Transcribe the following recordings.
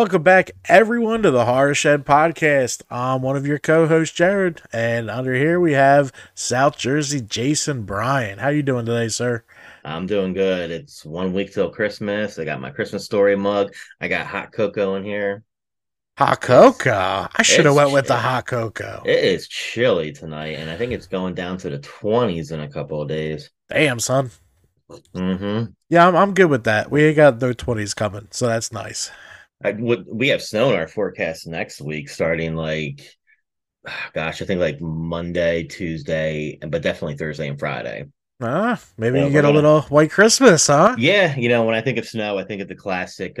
Welcome back, everyone, to the Horror Shed Podcast. I'm one of your co-hosts, Jared, and under here we have South Jersey Jason Bryan. How you doing today, sir? I'm doing good. It's 1 week till Christmas. I got my Christmas story mug. I got hot cocoa in here. Hot cocoa? I should have went with the hot cocoa. It is chilly tonight, and I think it's going down to the 20s in a couple of days. Damn, son. Mm-hmm. Yeah, I'm good with that. We ain't got no 20s coming, so that's nice. We have snow in our forecast next week, starting I think Monday, Tuesday, but definitely Thursday and Friday. Maybe you get a little white Christmas, huh? Yeah, when I think of snow, I think of the classic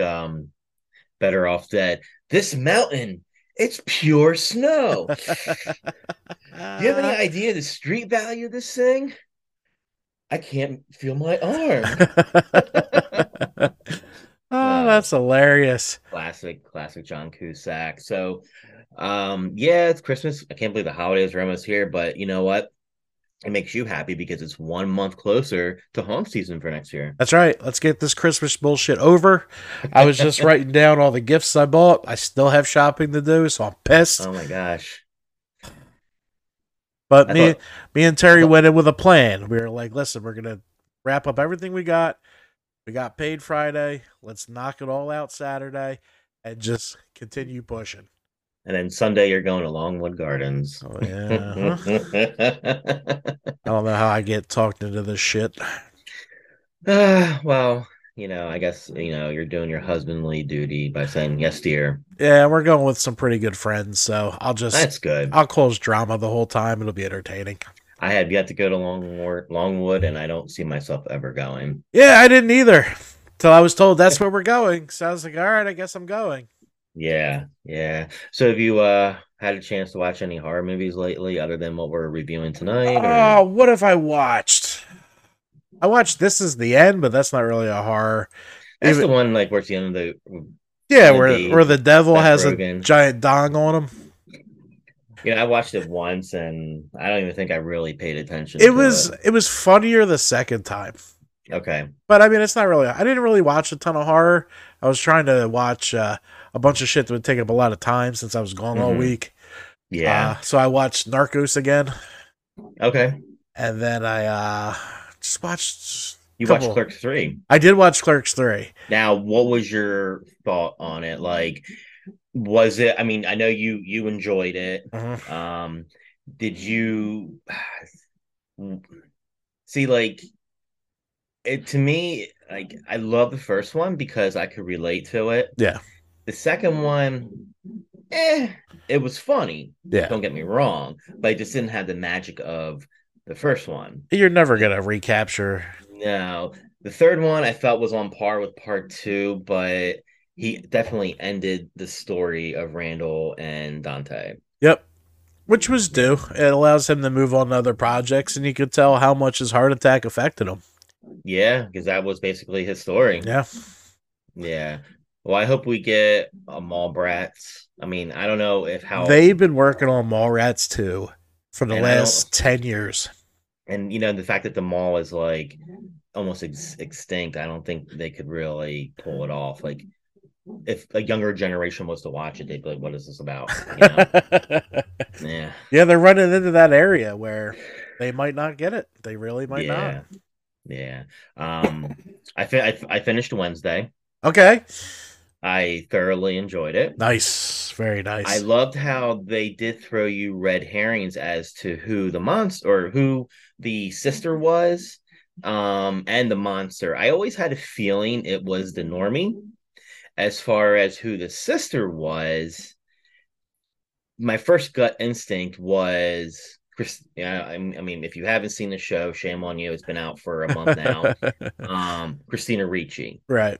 Better Off Dead. This mountain, it's pure snow. Do you have any idea the street value of this thing? I can't feel my arm. Oh, that's hilarious. Classic John Cusack. So, it's Christmas. I can't believe the holidays are almost here, but you know what? It makes you happy because it's 1 month closer to haunt season for next year. That's right. Let's get this Christmas bullshit over. I was just writing down all the gifts I bought. I still have shopping to do, so I'm pissed. Oh my gosh. But me and Terry went in with a plan. We were like, listen, we're going to wrap up everything we got. We got paid Friday. Let's knock it all out Saturday and just continue pushing. And then Sunday, you're going to Longwood Gardens. Oh, yeah. I don't know how I get talked into this shit. I guess, you're doing your husbandly duty by saying yes, dear. Yeah, we're going with some pretty good friends. So that's good. I'll cause drama the whole time. It'll be entertaining. I have yet to go to Longwood, and I don't see myself ever going. Yeah, I didn't either. Till I was told that's where we're going. So I was like, all right, I guess I'm going. Yeah. So have you had a chance to watch any horror movies lately other than what we're reviewing tonight? Oh, what have I watched? I watched This Is the End, but that's not really a horror. That's the one where it's the end of the... Yeah, where the devil has a giant dong on him. I watched it once, and I don't even think I really paid attention. It was funnier the second time. Okay, but I mean, it's not really. I didn't really watch a ton of horror. I was trying to watch a bunch of shit that would take up a lot of time since I was gone all week. Yeah, so I watched Narcos again. Okay, and then I just watched. You watched Clerks 3. I did watch Clerks 3. Now, what was your thought on it? Was it? I mean, I know you enjoyed it. Uh-huh. Did you see? It to me, I love the first one because I could relate to it. Yeah. The second one, it was funny. Yeah. Don't get me wrong, but it just didn't have the magic of the first one. You're never gonna recapture. No, the third one I felt was on par with part two, but. He definitely ended the story of Randall and Dante. Yep. Which was due. It allows him to move on to other projects, and you could tell how much his heart attack affected him. Yeah, because that was basically his story. Yeah. Well, I hope we get a Mallrats. I mean, I don't know how... They've been working on Mallrats, too, for the last 10 years. And, the fact that the mall is, almost extinct, I don't think they could really pull it off. If a younger generation was to watch it, they'd be like, what is this about? Yeah, they're running into that area where they might not get it. They really might not. Yeah. I finished Wednesday. Okay. I thoroughly enjoyed it. Nice. Very nice. I loved how they did throw you red herrings as to who the monster or who the sister was and the monster. I always had a feeling it was the normie. As far as who the sister was, my first gut instinct was Christina. I mean, if you haven't seen the show, shame on you. It's been out for a month now. Christina Ricci. Right.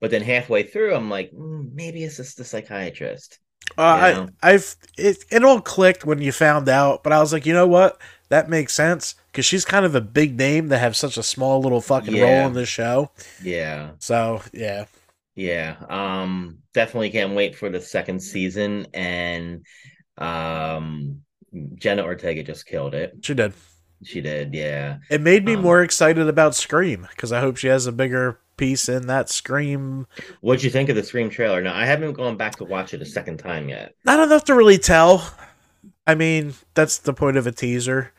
But then halfway through, I'm like, maybe it's just the psychiatrist. It all clicked when you found out, but I was like, you know what? That makes sense because she's kind of a big name to have such a small little fucking role in this show. Yeah. So, yeah. Yeah, definitely can't wait for the second season, and Jenna Ortega just killed it. She did, yeah. It made me more excited about Scream, because I hope she has a bigger piece in that Scream. What'd you think of the Scream trailer? Now, I haven't gone back to watch it a second time yet. Not enough to really tell. I mean, that's the point of a teaser.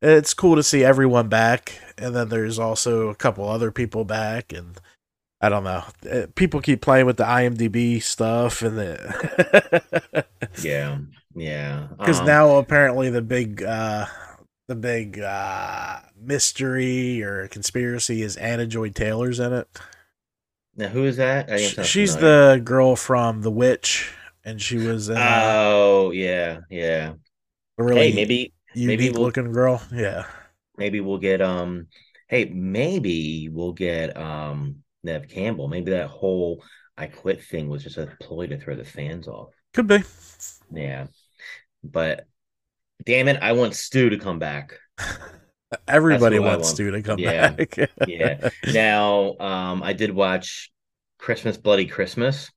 It's cool to see everyone back, and then there's also a couple other people back, and I don't know. People keep playing with the IMDb stuff, and the yeah. Because now apparently the big mystery or conspiracy is Anna Joy Taylor's in it. Now, who is that? She's the girl from The Witch, and she was in a really unique looking girl. Yeah, maybe we'll get Nev Campbell. Maybe that whole I Quit thing was just a ploy to throw the fans off. Could be. Yeah. But damn it, I want Stu to come back. Everybody wants Stu to come back. Yeah. Now, I did watch Christmas, Bloody Christmas.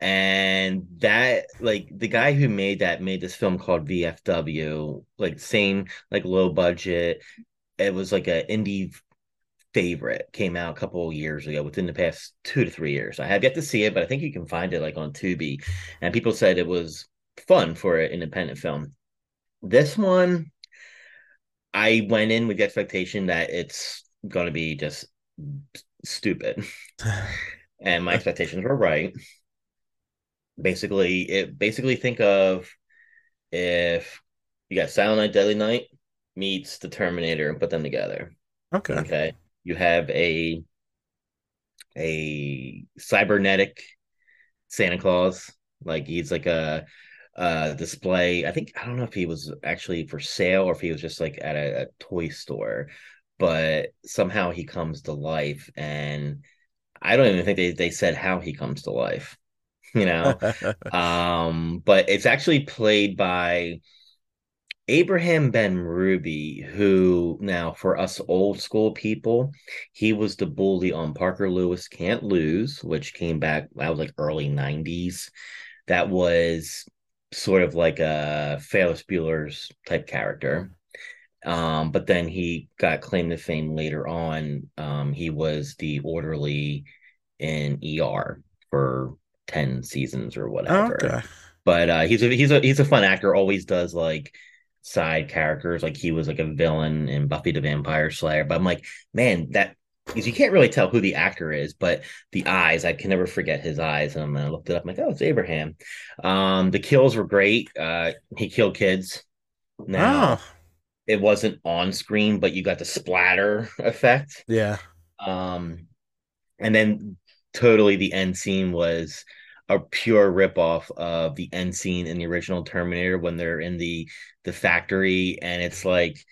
And that, like, the guy who made this film called VFW, like, same, like, low budget. It was like an indie favorite, came out a couple of years ago, within the past 2 to 3 years. I have yet to see it, but I think you can find it like on Tubi, and people said it was fun for an independent film. This one, I went in with the expectation that it's going to be just stupid, and my expectations were right. Basically think of if you got Silent Night Deadly Night meets the Terminator and put them together. Okay. You have a cybernetic Santa Claus. Like, he's like a display. I don't know if he was actually for sale or if he was just like at a toy store, but somehow he comes to life. And I don't even think they said how he comes to life, you know? But it's actually played by Abraham Ben-Ruby, who, now for us old school people, he was the bully on Parker Lewis Can't Lose, which came back, that was like early 90s. That was sort of like a Ferris Bueller's type character. But then he got claim to fame later on. He was the orderly in ER for 10 seasons or whatever. Okay. But he's a fun actor, always does like side characters. Like, he was like a villain in Buffy the Vampire Slayer. But I'm like, man, that, because you can't really tell who the actor is, but the eyes, I can never forget his eyes. And I looked it up, I'm like, oh, it's Abraham. The kills were great. He killed kids. Now, it wasn't on screen, but you got the splatter effect. Yeah. And then totally the end scene was a pure ripoff of the end scene in the original Terminator when they're in the factory, and it's like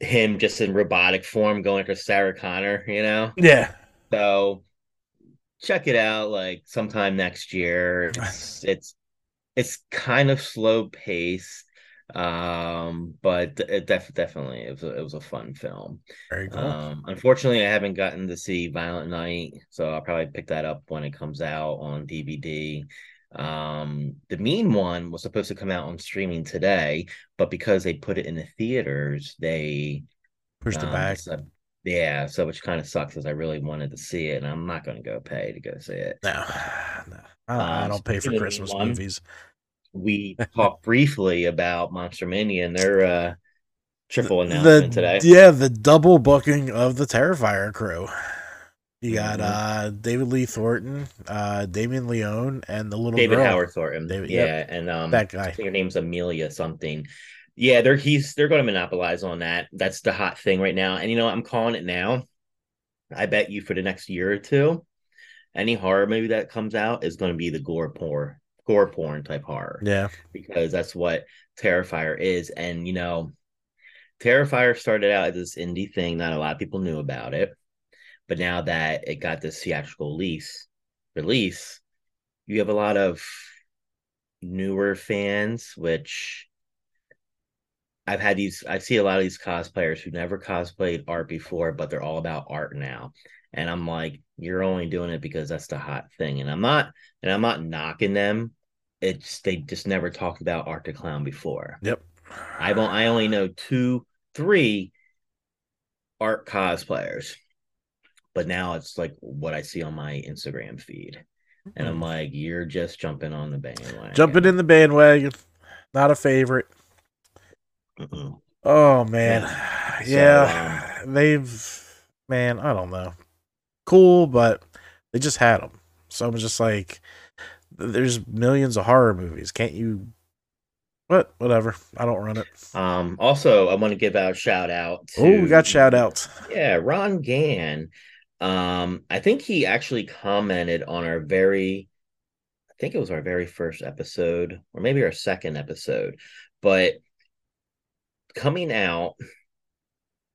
him just in robotic form going for Sarah Connor, you know? Yeah. So check it out like sometime next year. It's kind of slow paced, but it definitely it was a fun film. Very cool. Unfortunately, I haven't gotten to see Violent Night, so I'll probably pick that up when it comes out on DVD. The Mean One was supposed to come out on streaming today, but because they put it in the theaters, they pushed it back. So which kind of sucks, because I really wanted to see it, and I'm not going to go pay to go see it. No. I don't pay for Christmas movies. We talked briefly about Monster Mania and their triple announcement today. Yeah, the double booking of the Terrifier crew. You got David Lee Thornton, Damien Leone, and the little David girl. Howard Thornton. And that guy. I think her name's Amelia something. Yeah, they're going to monopolize on that. That's the hot thing right now. And you know what? I'm calling it now. I bet you for the next year or two, any horror movie that comes out is going to be the gore porn type horror. Yeah, because that's what Terrifier is. And you know, Terrifier started out as this indie thing. Not a lot of people knew about it. But now that it got this theatrical release, you have a lot of newer fans, which I see a lot of these cosplayers who never cosplayed art before, but they're all about art now. And I'm like, you're only doing it because that's the hot thing. And I'm not knocking them. They just never talked about Art the Clown before. Yep. I only know 2, 3 art cosplayers. But now it's like what I see on my Instagram feed. And I'm like, you're just jumping on the bandwagon. Jumping in the bandwagon. Not a favorite. Mm-mm. Oh, man. Yeah. So, man, I don't know. Cool, but they just had them. So I'm just like, there's millions of horror movies. Can't you? But whatever, I don't run it. Also, I want to give out a shout out. Oh, we got shout outs. Yeah, Ron Gann. I think he actually commented on our very first episode, or maybe our second episode, but coming out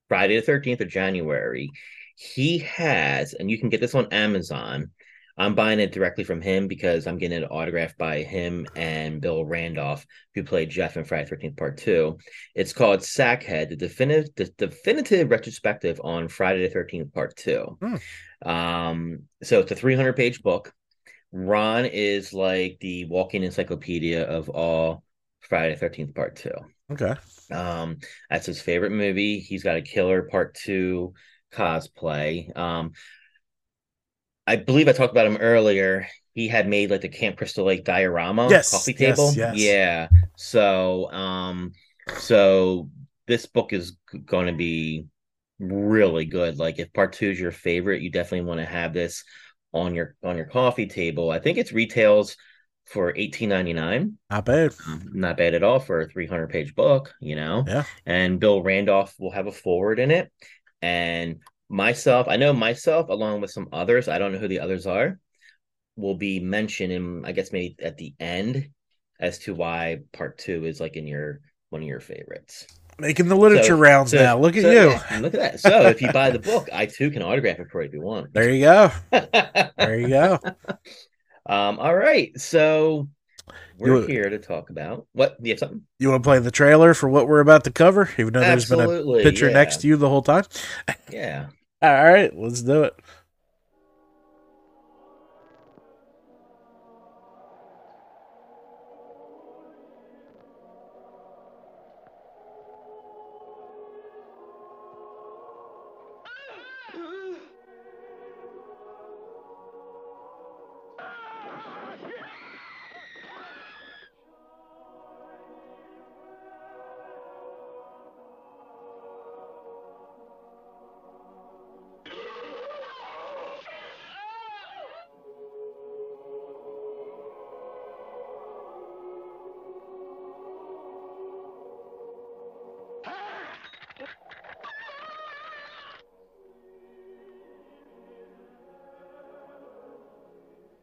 Friday the 13th of January, he has, and you can get this on Amazon. I'm buying it directly from him because I'm getting it autographed by him and Bill Randolph, who played Jeff in Friday the 13th Part 2. It's called Sackhead, the definitive retrospective on Friday the 13th Part 2. So it's a 300-page book. Ron is like the walking encyclopedia of all Friday the 13th Part 2. Okay. That's his favorite movie. He's got a killer Part 2 cosplay. I believe I talked about him earlier. He had made like the Camp Crystal Lake diorama coffee table. Yes, yes. Yeah. So, so this book is going to be really good. Like if part two is your favorite, you definitely want to have this on your coffee table. I think it retails for $18.99. Not bad. Not bad at all for a 300-page book, you know? Yeah. And Bill Randolph will have a foreword in it. And myself, along with some others, I don't know who the others are, will be mentioned in, I guess, maybe at the end as to why part two is like in one of your favorites. Making the literature rounds now. Look at you. Look at that. So if you buy the book, I too can autograph it for you if you want. There you go. There you go. All right. So we're here to talk about what? Do you have something? You want to play the trailer for what we're about to cover? Even though there's been a picture next to you the whole time. Yeah. All right, let's do it.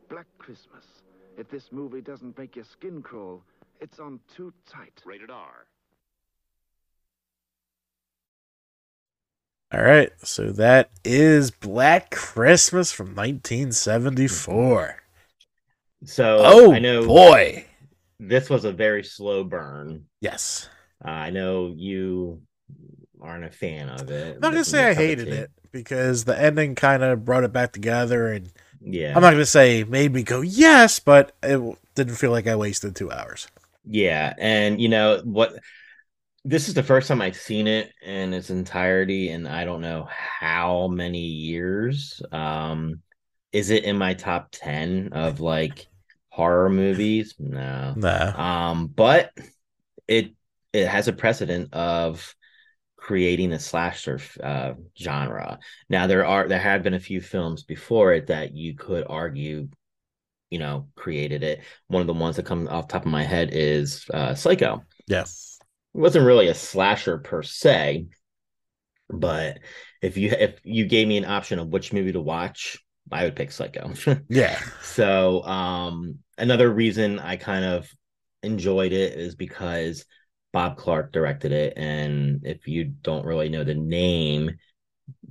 Black Christmas. If this movie doesn't make your skin crawl, it's on too tight. Rated R. All right, so that is Black Christmas from 1974. So, I know, boy, this was a very slow burn. Yes. I know you aren't a fan of it. I'm not going to say I hated it because the ending kind of brought it back together and... Yeah, I'm not going to say made me go yes, but it didn't feel like I wasted 2 hours. Yeah, and you know what? This is the first time I've seen it in its entirety, and I don't know how many years. Is it in my top 10 of like horror movies? No. But it has a precedent of creating a slasher genre. Now there had been a few films before it that you could argue, you know, created it. One of the ones that come off the top of my head is Psycho. Yes, it wasn't really a slasher per se, but if you gave me an option of which movie to watch, I would pick Psycho. Yeah. So another reason I kind of enjoyed it is because Bob Clark directed it, and if you don't really know the name,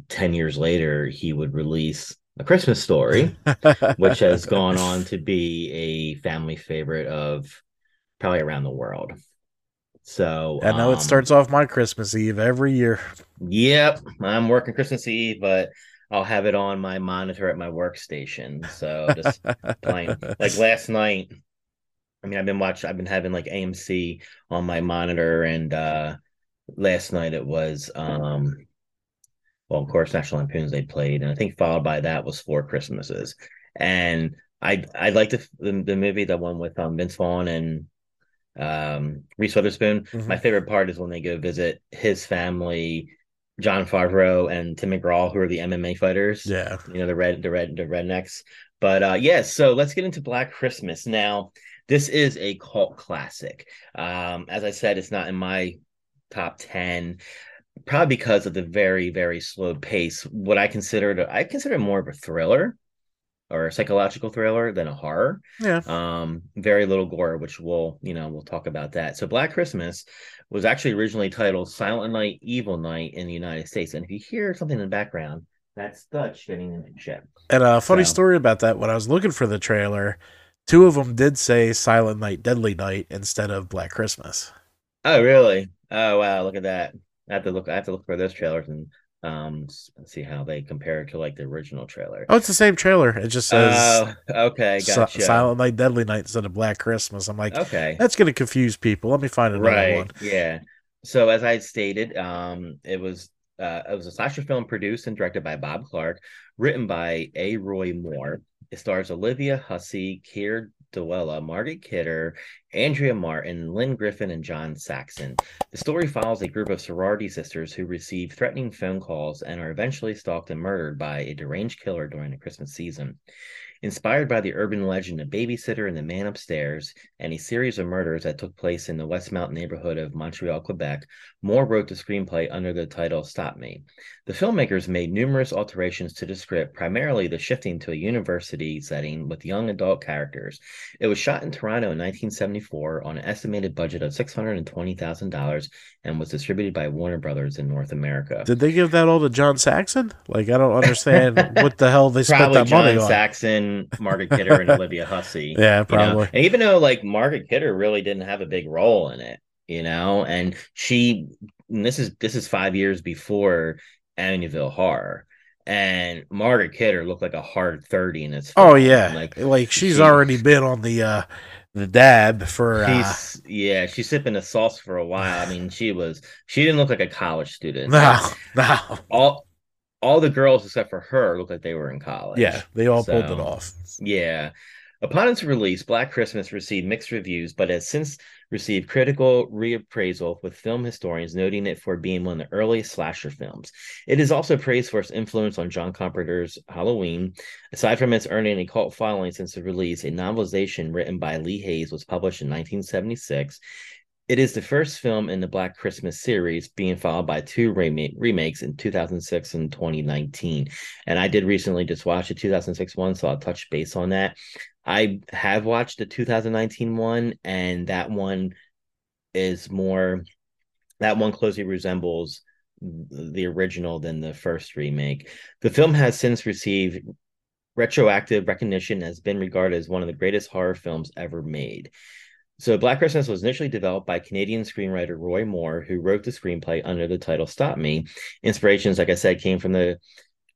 10 years later, he would release A Christmas Story, which has gone on to be a family favorite of probably around the world. So I know it starts off my Christmas Eve every year. Yep, I'm working Christmas Eve, but I'll have it on my monitor at my workstation. So just playing. Like last night, I mean, I've been having like AMC on my monitor, and last night it was well, of course, National Lampoon's they played, and I think followed by that was Four Christmases. And I liked the movie, the one with Vince Vaughn and Reese Witherspoon. Mm-hmm. My favorite part is when they go visit his family, John Favreau and Tim McGraw, who are the MMA fighters. Yeah, you know, the rednecks. But so let's get into Black Christmas now. This is a cult classic. As I said, it's not in my top 10, probably because of the very, very slow pace. What I consider it more of a thriller or a psychological thriller than a horror. Yeah. Very little gore, which we'll talk about that. So Black Christmas was actually originally titled Silent Night Evil Night in the United States. And if you hear something in the background, that's Dutch getting in the ship. And a funny story about that, when I was looking for the trailer, two of them did say Silent Night, Deadly Night instead of Black Christmas. Oh, really? Oh, wow. Look at that. I have to look for those trailers and see how they compare to like the original trailer. Oh, it's the same trailer. It just says gotcha. Silent Night, Deadly Night instead of Black Christmas. I'm like, okay, that's going to confuse people. Let me find another one. Yeah. So as I stated, it was a slasher film produced and directed by Bob Clark, written by A. Roy Moore. It stars Olivia Hussey, Keir Dullea, Margaret Kidder, Andrea Martin, Lynn Griffin, and John Saxon. The story follows a group of sorority sisters who receive threatening phone calls and are eventually stalked and murdered by a deranged killer during the Christmas season. Inspired by the urban legend of Babysitter and the Man Upstairs and a series of murders that took place in the Westmount neighborhood of Montreal, Quebec, Moore wrote the screenplay under the title Stop Me. The filmmakers made numerous alterations to the script, primarily the shifting to a university setting with young adult characters. It was shot in Toronto in 1974 on an estimated budget of $620,000 and was distributed by Warner Brothers in North America. Did they give that all to John Saxon? Like, I don't understand what the hell they spent that money on. John Saxon, Margaret Kidder, and Olivia Hussey. Yeah, probably. You know? And even though like Margaret Kidder really didn't have a big role in it, you know, and this is 5 years before Amityville Horror, and Margaret Kidder looked like a hard 30 in this film. Oh yeah, like she's already been on the dab for. She's sipping a sauce for a while. I mean, she didn't look like a college student. No. All the girls except for her looked like they were in college. Yeah, they all pulled it off. Yeah. Upon its release, Black Christmas received mixed reviews, but has since received critical reappraisal, with film historians noting it for being one of the earliest slasher films. It is also praised for its influence on John Carpenter's Halloween. Aside from its earning a cult following since the release, a novelization written by Lee Hayes was published in 1976. It is the first film in the Black Christmas series, being followed by two remakes in 2006 and 2019. And I did recently just watch the 2006 one, so I'll touch base on that. I have watched the 2019 one, and that one is more... That one closely resembles the original than the first remake. The film has since received retroactive recognition and has been regarded as one of the greatest horror films ever made. So Black Christmas was initially developed by Canadian screenwriter Roy Moore, who wrote the screenplay under the title Stop Me. Inspirations, like I said, came from the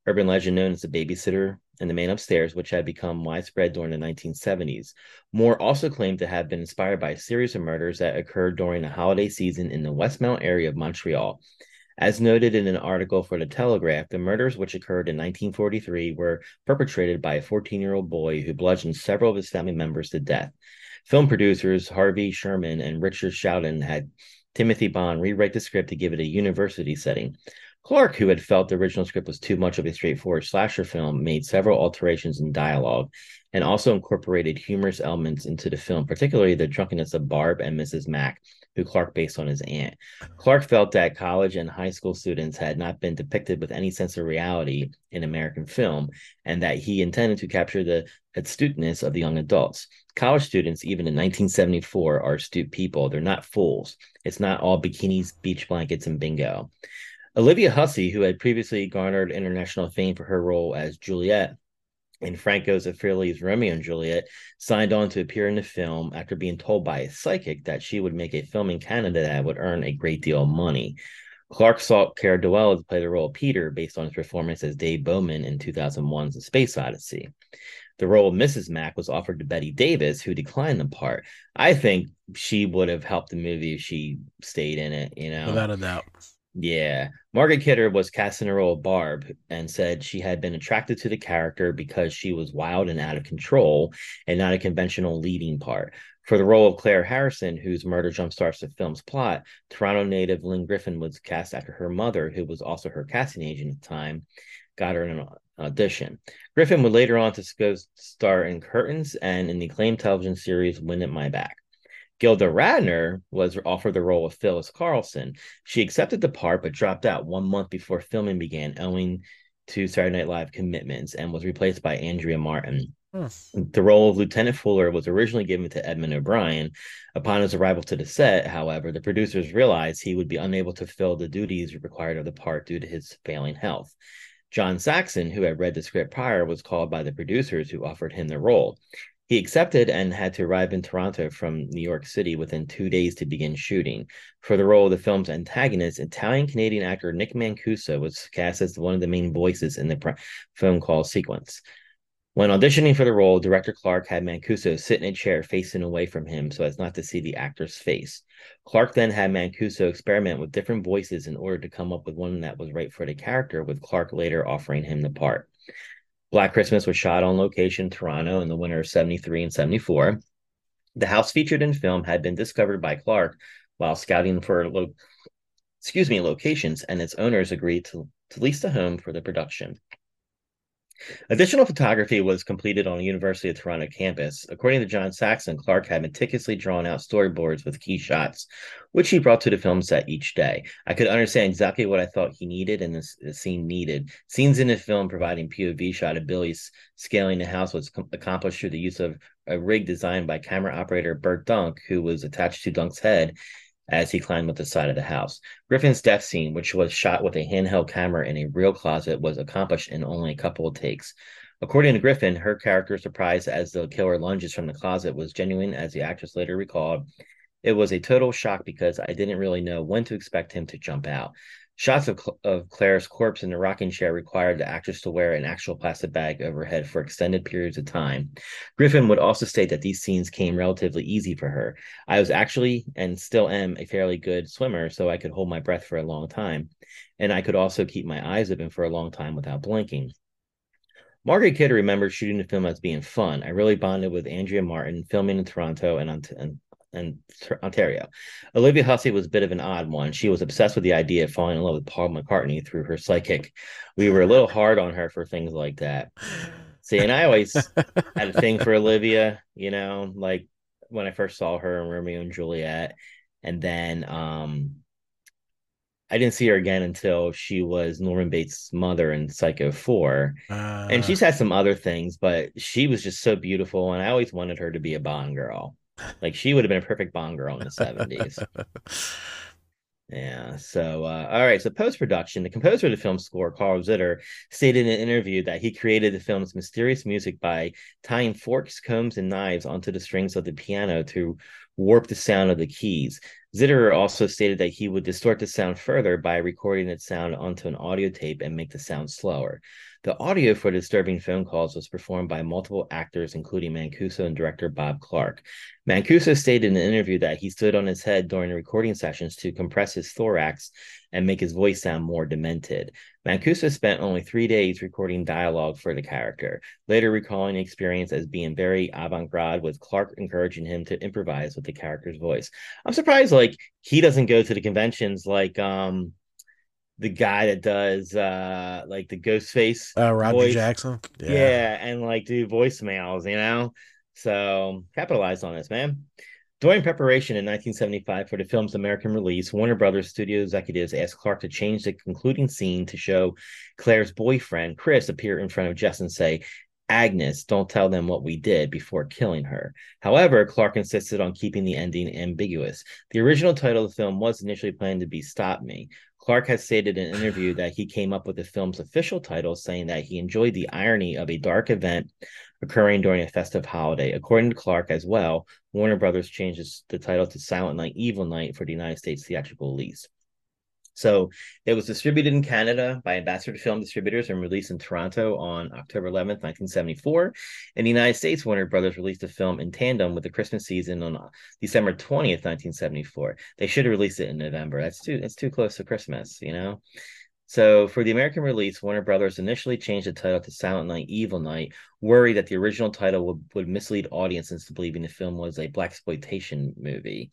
urban legend known as the Babysitter and the Man Upstairs, which had become widespread during the 1970s. Moore also claimed to have been inspired by a series of murders that occurred during the holiday season in the Westmount area of Montreal. As noted in an article for The Telegraph, the murders, which occurred in 1943, were perpetrated by a 14-year-old boy who bludgeoned several of his family members to death. Film producers Harvey Sherman and Richard Schouten had Timothy Bond rewrite the script to give it a university setting. Clark, who had felt the original script was too much of a straightforward slasher film, made several alterations in dialogue and also incorporated humorous elements into the film, particularly the drunkenness of Barb and Mrs. Mack, who Clark based on his aunt. Clark felt that college and high school students had not been depicted with any sense of reality in American film, and that he intended to capture the astuteness of the young adults. College students, even in 1974, are astute people. They're not fools. It's not all bikinis, beach blankets, and bingo. Olivia Hussey, who had previously garnered international fame for her role as Juliet in Franco's Zeffirelli's Romeo and Juliet, signed on to appear in the film after being told by a psychic that she would make a film in Canada that would earn a great deal of money. Clark sought Keir Dullea to play the role of Peter, based on his performance as Dave Bowman in 2001's The Space Odyssey. The role of Mrs. Mack was offered to Bette Davis, who declined the part. I think she would have helped the movie if she stayed in it, you know. Without a doubt. Yeah. Margaret Kidder was Casanova Barb and said she had been attracted to the character because she was wild and out of control and not a conventional leading part. For the role of Claire Harrison, whose murder jumpstarts the film's plot, Toronto native Lynn Griffin was cast after her mother, who was also her casting agent at the time, got her an audition. Griffin would later on to go star in Curtains and in the acclaimed television series Wind at My Back. Gilda Radner was offered the role of Phyllis Carlson. She accepted the part but dropped out 1 month before filming began owing to Saturday Night Live commitments and was replaced by Andrea Martin. The role of Lieutenant Fuller was originally given to Edmund O'Brien. Upon his arrival to the set, however, the producers realized he would be unable to fill the duties required of the part due to his failing health. John Saxon, who had read the script prior, was called by the producers who offered him the role. He accepted and had to arrive in Toronto from New York City within 2 days to begin shooting. For the role of the film's antagonist, Italian-Canadian actor Nick Mancuso was cast as one of the main voices in the phone call sequence. When auditioning for the role, director Clark had Mancuso sit in a chair facing away from him so as not to see the actor's face. Clark then had Mancuso experiment with different voices in order to come up with one that was right for the character, with Clark later offering him the part. Black Christmas was shot on location in Toronto in the winter of 73 and 74. The house featured in film had been discovered by Clark while scouting for locations, and its owners agreed to lease the home for the production. Additional photography was completed on the University of Toronto campus. According to John Saxon, Clark had meticulously drawn out storyboards with key shots, which he brought to the film set each day. I could understand exactly what I thought he needed and the scene needed. Scenes in the film providing POV shot of Billy scaling the house was accomplished through the use of a rig designed by camera operator Bert Dunk, who was attached to Dunk's head as he climbed up the side of the house. Griffin's death scene, which was shot with a handheld camera in a real closet, was accomplished in only a couple of takes. According to Griffin, her character's surprise as the killer lunges from the closet was genuine, as the actress later recalled. It was a total shock because I didn't really know when to expect him to jump out. Shots of Claire's corpse in the rocking chair required the actress to wear an actual plastic bag over her head for extended periods of time. Griffin would also state that these scenes came relatively easy for her. I was actually, and still am, a fairly good swimmer, so I could hold my breath for a long time. And I could also keep my eyes open for a long time without blinking. Margaret Kidder remembered shooting the film as being fun. I really bonded with Andrea Martin, filming in Toronto and Ontario. Olivia Hussey was a bit of an odd one. She was obsessed with the idea of falling in love with Paul McCartney through her psychic. We were a little hard on her for things like that. See, and I always had a thing for Olivia, you know, like when I first saw her in Romeo and Juliet. And then I didn't see her again until she was Norman Bates' mother in Psycho 4. And she's had some other things, but she was just so beautiful. And I always wanted her to be a Bond girl. Like, she would have been a perfect Bond girl in the 70s. Yeah. So, all right. So, post-production, the composer of the film's score, Carl Zitter, stated in an interview that he created the film's mysterious music by tying forks, combs, and knives onto the strings of the piano to warp the sound of the keys. Zitter also stated that he would distort the sound further by recording its sound onto an audio tape and make the sound slower. The audio for disturbing phone calls was performed by multiple actors, including Mancuso and director Bob Clark. Mancuso stated in an interview that he stood on his head during the recording sessions to compress his thorax and make his voice sound more demented. Mancuso spent only 3 days recording dialogue for the character, later recalling the experience as being very avant-garde, with Clark encouraging him to improvise with the character's voice. I'm surprised, like, he doesn't go to the conventions like the guy that does like the Ghostface, Rodney voice. Jackson, yeah, and like do voicemails, you know. So capitalize on this, man. During preparation in 1975 for the film's American release, Warner Brothers studio executives asked Clark to change the concluding scene to show Claire's boyfriend Chris appear in front of Jess and say, "Agnes, don't tell them what we did," before killing her. However, Clark insisted on keeping the ending ambiguous. The original title of the film was initially planned to be "Stop Me." Clark has stated in an interview that he came up with the film's official title, saying that he enjoyed the irony of a dark event occurring during a festive holiday. According to Clark as well, Warner Brothers changed the title to Silent Night Evil Night for the United States theatrical release. So it was distributed in Canada by Ambassador Film Distributors and released in Toronto on October 11th, 1974. In the United States, Warner Brothers released the film in tandem with the Christmas season on December 20th, 1974. They should have released it in November. That's too close to Christmas, you know? So for the American release, Warner Brothers initially changed the title to Silent Night Evil Night, worried that the original title would mislead audiences to believing the film was a blaxploitation movie.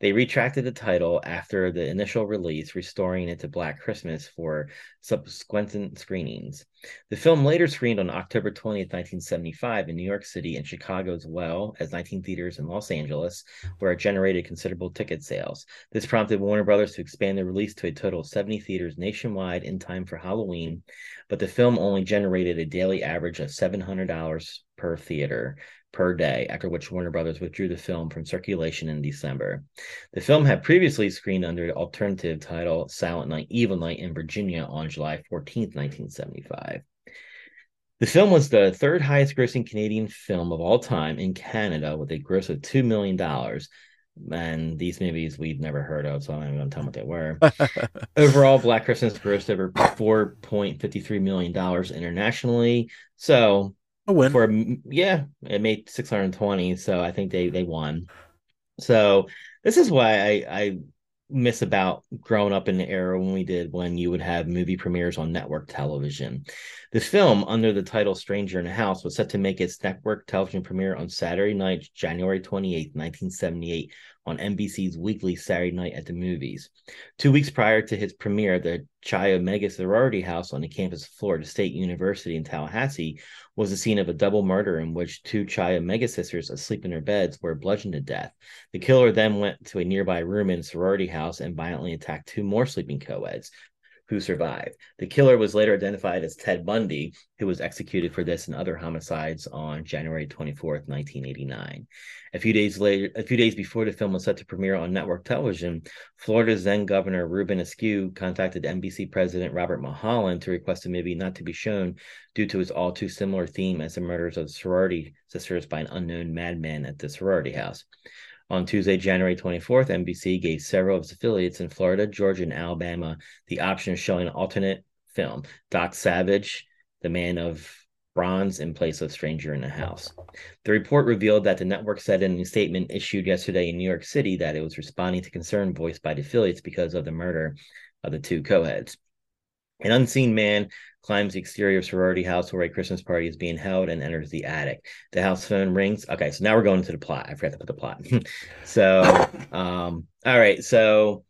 They retracted the title after the initial release, restoring it to Black Christmas for subsequent screenings. The film later screened on October 20th, 1975 in New York City and Chicago, as well as 19 theaters in Los Angeles, where it generated considerable ticket sales. This prompted Warner Brothers to expand the release to a total of 70 theaters nationwide in time for Halloween, but the film only generated a daily average of $700 per theater per day, after which Warner Brothers withdrew the film from circulation in December. The film had previously screened under the alternative title Silent Night Evil Night in Virginia on July 14th, 1975. The film was the third highest grossing Canadian film of all time in Canada, with a gross of $2 million. And these movies we've never heard of, so I'm not even going to tell what they were. Overall, Black Christmas grossed over $4.53 million internationally. So... a win. It made 620, so I think they won. So this is why I miss about growing up in the era when you would have movie premieres on network television. The film, under the title Stranger in a House, was set to make its network television premiere on Saturday night, January 28, 1978, on NBC's weekly Saturday Night at the Movies. 2 weeks prior to his premiere, the Chi Omega sorority house on the campus of Florida State University in Tallahassee was the scene of a double murder in which two Chi Omega sisters asleep in their beds were bludgeoned to death. The killer then went to a nearby room in the sorority house and violently attacked two more sleeping co-eds, who survived. The killer was later identified as Ted Bundy, who was executed for this and other homicides on January 24th, 1989. A few days before the film was set to premiere on network television, Florida's then governor Ruben Askew contacted NBC president Robert Mulholland to request a movie not to be shown due to its all too similar theme as the murders of the sorority sisters by an unknown madman at the sorority house. On Tuesday, January 24th, NBC gave several of its affiliates in Florida, Georgia, and Alabama the option of showing an alternate film, Doc Savage, The Man of Bronze, in place of Stranger in the House. The report revealed that the network said in a statement issued yesterday in New York City that it was responding to concern voiced by the affiliates because of the murder of the two co-heads. An unseen man climbs the exterior of sorority house where a Christmas party is being held and enters the attic. The house phone rings. Okay, so now we're going into the plot. I forgot to put the plot. All right, so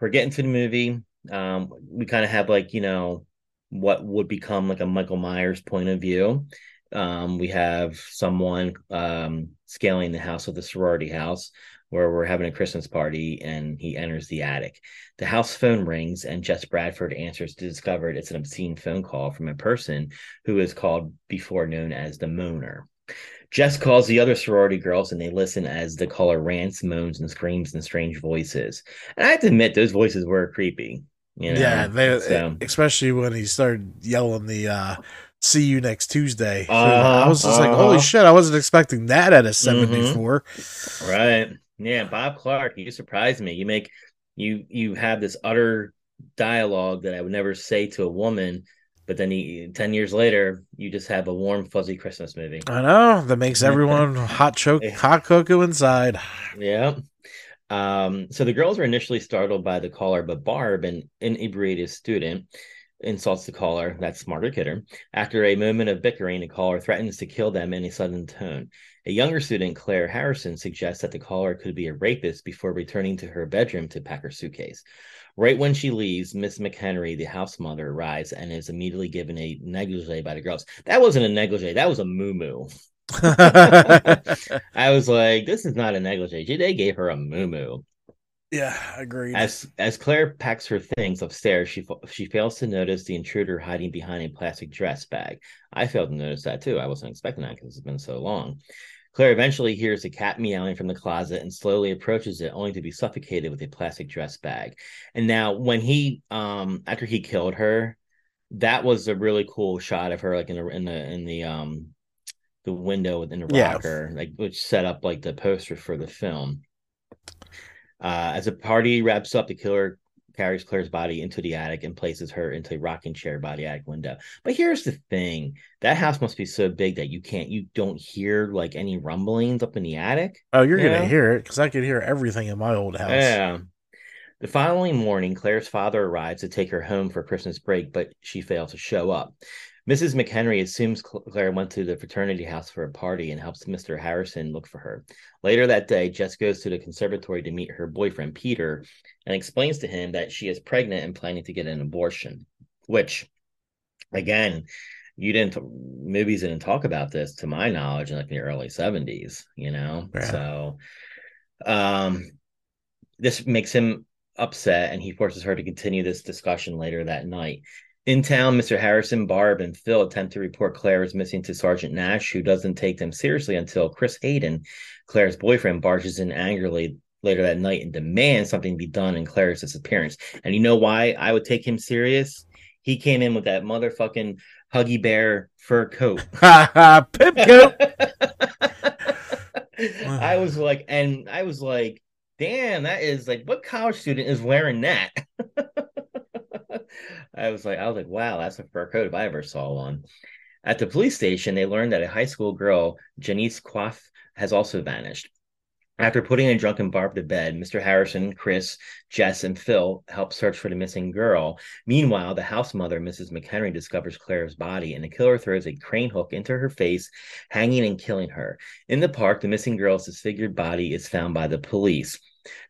we're getting to the movie. We kind of have what would become a Michael Myers point of view. We have someone scaling the house of the sorority house, where we're having a Christmas party, and he enters the attic. The house phone rings, and Jess Bradford answers to discover it's an obscene phone call from a person who is called before known as the Moaner. Jess calls the other sorority girls, and they listen as the caller rants, moans, and screams in strange voices. And I have to admit, those voices were creepy. Yeah, especially when he started yelling the... see you next Tuesday. I was just like, holy shit, I wasn't expecting that at a 74. Mm-hmm. Right. Yeah, Bob Clark, you surprised me. You have this utter dialogue that I would never say to a woman, but then 10 years later, you just have a warm, fuzzy Christmas movie. I know. That makes everyone hot cocoa inside. Yeah. So the girls were initially startled by the caller, but Barb, an inebriated student, insults the caller, that smarter kidder. After a moment of bickering, the caller threatens to kill them in a sudden tone. A younger student, Claire Harrison, suggests that the caller could be a rapist before returning to her bedroom to pack her suitcase. Right when she leaves, Miss McHenry, the house mother, arrives and is immediately given a negligee by the girls. That wasn't a negligee. That was a moo-moo. I was like, this is not a negligee. They gave her a moo-moo. Yeah, agreed. As Claire packs her things upstairs, she fails to notice the intruder hiding behind a plastic dress bag. I failed to notice that, too. I wasn't expecting that because it's been so long. Claire eventually hears a cat meowing from the closet and slowly approaches it, only to be suffocated with a plastic dress bag. And now, when he, after he killed her, that was a really cool shot of her, in the window within the rocker, which set up the poster for the film. As the party wraps up, the killer carries Claire's body into the attic and places her into a rocking chair by the attic window. But here's the thing. That house must be so big that you don't hear like any rumblings up in the attic. Oh, you're going to hear it, because I could hear everything in my old house. Yeah. The following morning, Claire's father arrives to take her home for Christmas break, but she fails to show up. Mrs. McHenry assumes Claire went to the fraternity house for a party and helps Mr. Harrison look for her. Later that day, Jess goes to the conservatory to meet her boyfriend, Peter, and explains to him that she is pregnant and planning to get an abortion, which, again, movies didn't talk about this, to my knowledge, in like the early 70s, you know? Yeah. So this makes him upset, and he forces her to continue this discussion later that night. In town, Mr. Harrison, Barb, and Phil attempt to report Claire is missing to Sergeant Nash, who doesn't take them seriously until Chris Hayden, Claire's boyfriend, barges in angrily later that night and demands something be done in Claire's disappearance. And you know why I would take him serious? He came in with that motherfucking Huggy Bear fur coat. Pip coat! I was like, damn, that is like, what college student is wearing that? I was like, wow, that's a fur coat if I ever saw one. At the police station, they learned that a high school girl, Janice Coif, has also vanished. After putting a drunken Barb to bed, Mr. Harrison, Chris, Jess, and Phil help search for the missing girl. Meanwhile, the house mother, Mrs. McHenry, discovers Claire's body, and the killer throws a crane hook into her face, hanging and killing her. In the park, the missing girl's disfigured body is found by the police.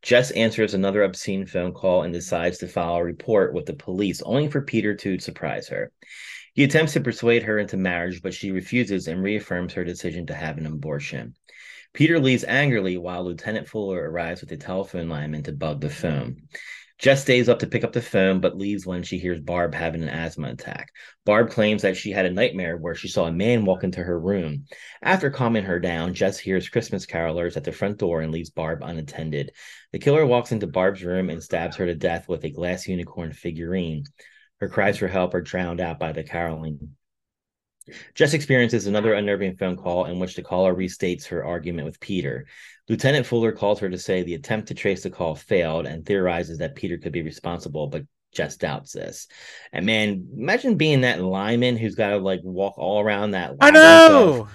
Jess answers another obscene phone call and decides to file a report with the police, only for Peter to surprise her. He attempts to persuade her into marriage, but she refuses and reaffirms her decision to have an abortion. Peter leaves angrily while Lieutenant Fuller arrives with a telephone lineman to bug the phone. Jess stays up to pick up the phone, but leaves when she hears Barb having an asthma attack. Barb claims that she had a nightmare where she saw a man walk into her room. After calming her down, Jess hears Christmas carolers at the front door and leaves Barb unattended. The killer walks into Barb's room and stabs her to death with a glass unicorn figurine. Her cries for help are drowned out by the caroling. Jess experiences another unnerving phone call in which the caller restates her argument with Peter. Lieutenant Fuller calls her to say the attempt to trace the call failed and theorizes that Peter could be responsible, but Jess doubts this. And man, imagine being that lineman who's got to like walk all around that. I know.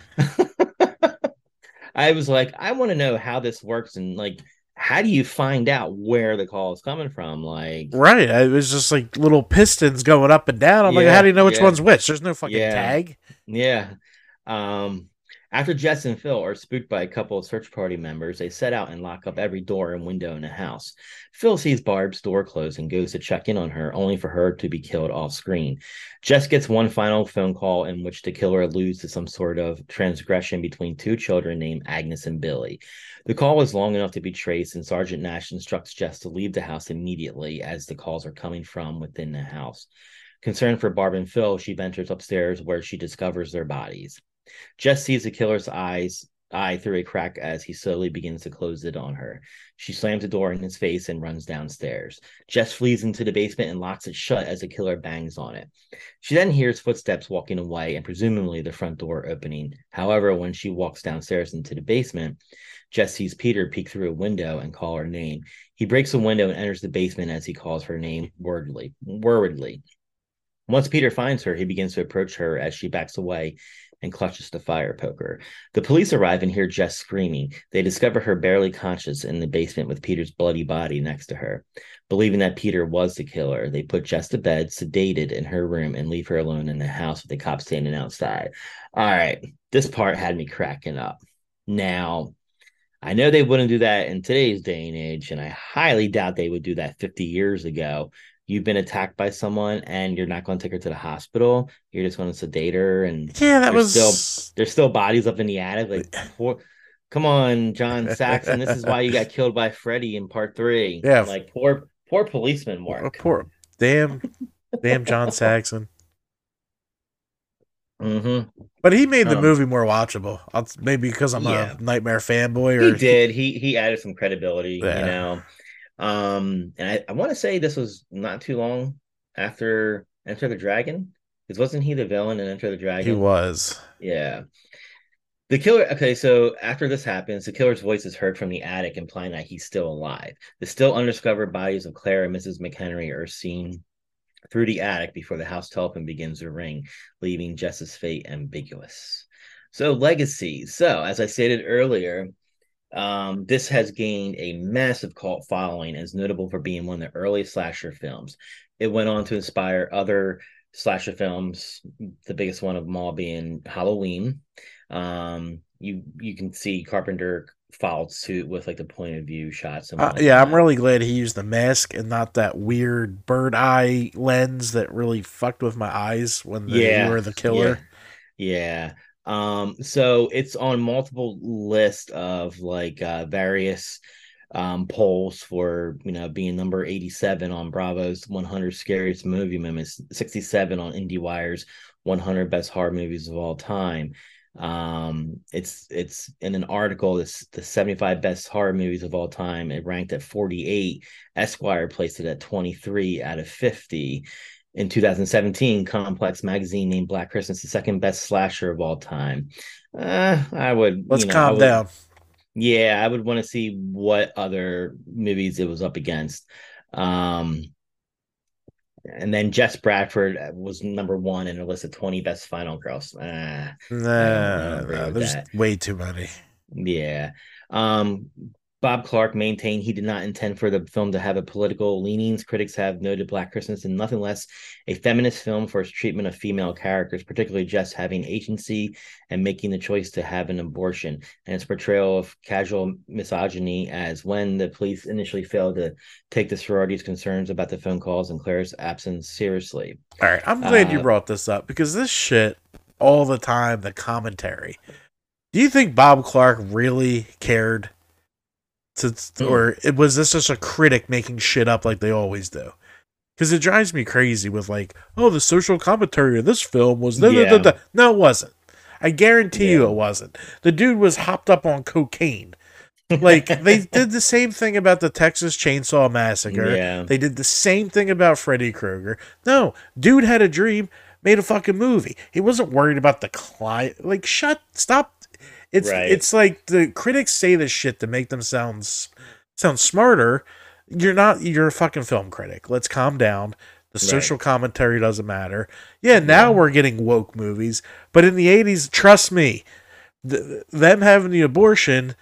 I was like, I want to know how this works and like, how do you find out where the call is coming from? Like, right. It was just like little pistons going up and down. I'm like, how do you know which one's which? There's no fucking tag. Yeah. After Jess and Phil are spooked by a couple of search party members, they set out and lock up every door and window in the house. Phil sees Barb's door closed and goes to check in on her, only for her to be killed off screen. Jess gets one final phone call in which the killer alludes to some sort of transgression between two children named Agnes and Billy. The call is long enough to be traced, and Sergeant Nash instructs Jess to leave the house immediately as the calls are coming from within the house. Concerned for Barb and Phil, she ventures upstairs where she discovers their bodies. Jess sees the killer's eye through a crack as he slowly begins to close it on her. She slams the door in his face and runs downstairs. Jess flees into the basement and locks it shut as the killer bangs on it. She then hears footsteps walking away and presumably the front door opening. However, when she walks downstairs into the basement, Jess sees Peter peek through a window and call her name. He breaks the window and enters the basement as he calls her name worriedly. Once Peter finds her, he begins to approach her as she backs away and clutches the fire poker. The police arrive and hear Jess screaming. They discover her barely conscious in the basement with Peter's bloody body next to her. Believing that Peter was the killer, they put Jess to bed, sedated, in her room and leave her alone in the house with the cops standing outside. All right, this part had me cracking up. Now, I know they wouldn't do that in today's day and age, and I highly doubt they would do that 50 years ago. You've been attacked by someone and you're not going to take her to the hospital. You're just going to sedate her. And yeah, there's still bodies up in the attic. Like, come on, John Saxon. This is why you got killed by Freddy in part 3. Yeah. Like poor policeman Mark. Poor damn John Saxon. Mm-hmm. But he made the movie more watchable. Maybe because I'm a Nightmare fanboy. He did. He added some credibility, you know. And I want to say this was not too long after Enter the Dragon, because wasn't he the villain in Enter the Dragon? He was. Yeah. The killer. Okay, so after this happens, the killer's voice is heard from the attic, implying that he's still alive. The still undiscovered bodies of Claire and Mrs. McHenry are seen through the attic before the house telephone begins to ring, leaving Jess's fate ambiguous. So, legacy. So, as I stated earlier, this has gained a massive cult following and is notable for being one of the earliest slasher films. It went on to inspire other slasher films, the biggest one of them all being Halloween. You can see Carpenter followed suit with like the point of view shots. And I'm really glad he used the mask and not that weird bird eye lens that really fucked with my eyes when you were the killer. Yeah. So it's on multiple lists of like various polls for, you know, being number 87 on Bravo's 100 Scariest Movie Moments, 67 on IndieWire's 100 Best Horror Movies of All Time. It's in an article, that's the 75 Best Horror Movies of All Time. It ranked at 48. Esquire placed it at 23 out of 50. In 2017, Complex magazine named Black Christmas the second best slasher of all time. Let's calm down. Yeah, I would want to see what other movies it was up against. And then Jess Bradford was number one in a list of 20 best final girls. There's way too many. Yeah. Bob Clark maintained he did not intend for the film to have a political leanings. Critics have noted Black Christmas and nothing less a feminist film for its treatment of female characters, particularly Jess having agency and making the choice to have an abortion, and its portrayal of casual misogyny, as when the police initially failed to take the sorority's concerns about the phone calls and Claire's absence seriously. All right, I'm glad you brought this up, because this shit all the time, the commentary. Do you think Bob Clark really cared? Or was this just a critic making shit up like they always do? Because it drives me crazy with like, oh, the social commentary of this film was... No, it wasn't. I guarantee you it wasn't. The dude was hopped up on cocaine. Like, they did the same thing about the Texas Chainsaw Massacre. Yeah. They did the same thing about Freddy Krueger. No, dude had a dream, made a fucking movie. He wasn't worried about the client. Like, stop. It's like the critics say this shit to make them sound smarter. You're a fucking film critic. Let's calm down. The social commentary doesn't matter. Yeah, now we're getting woke movies, but in the 80s, trust me, them having the abortion,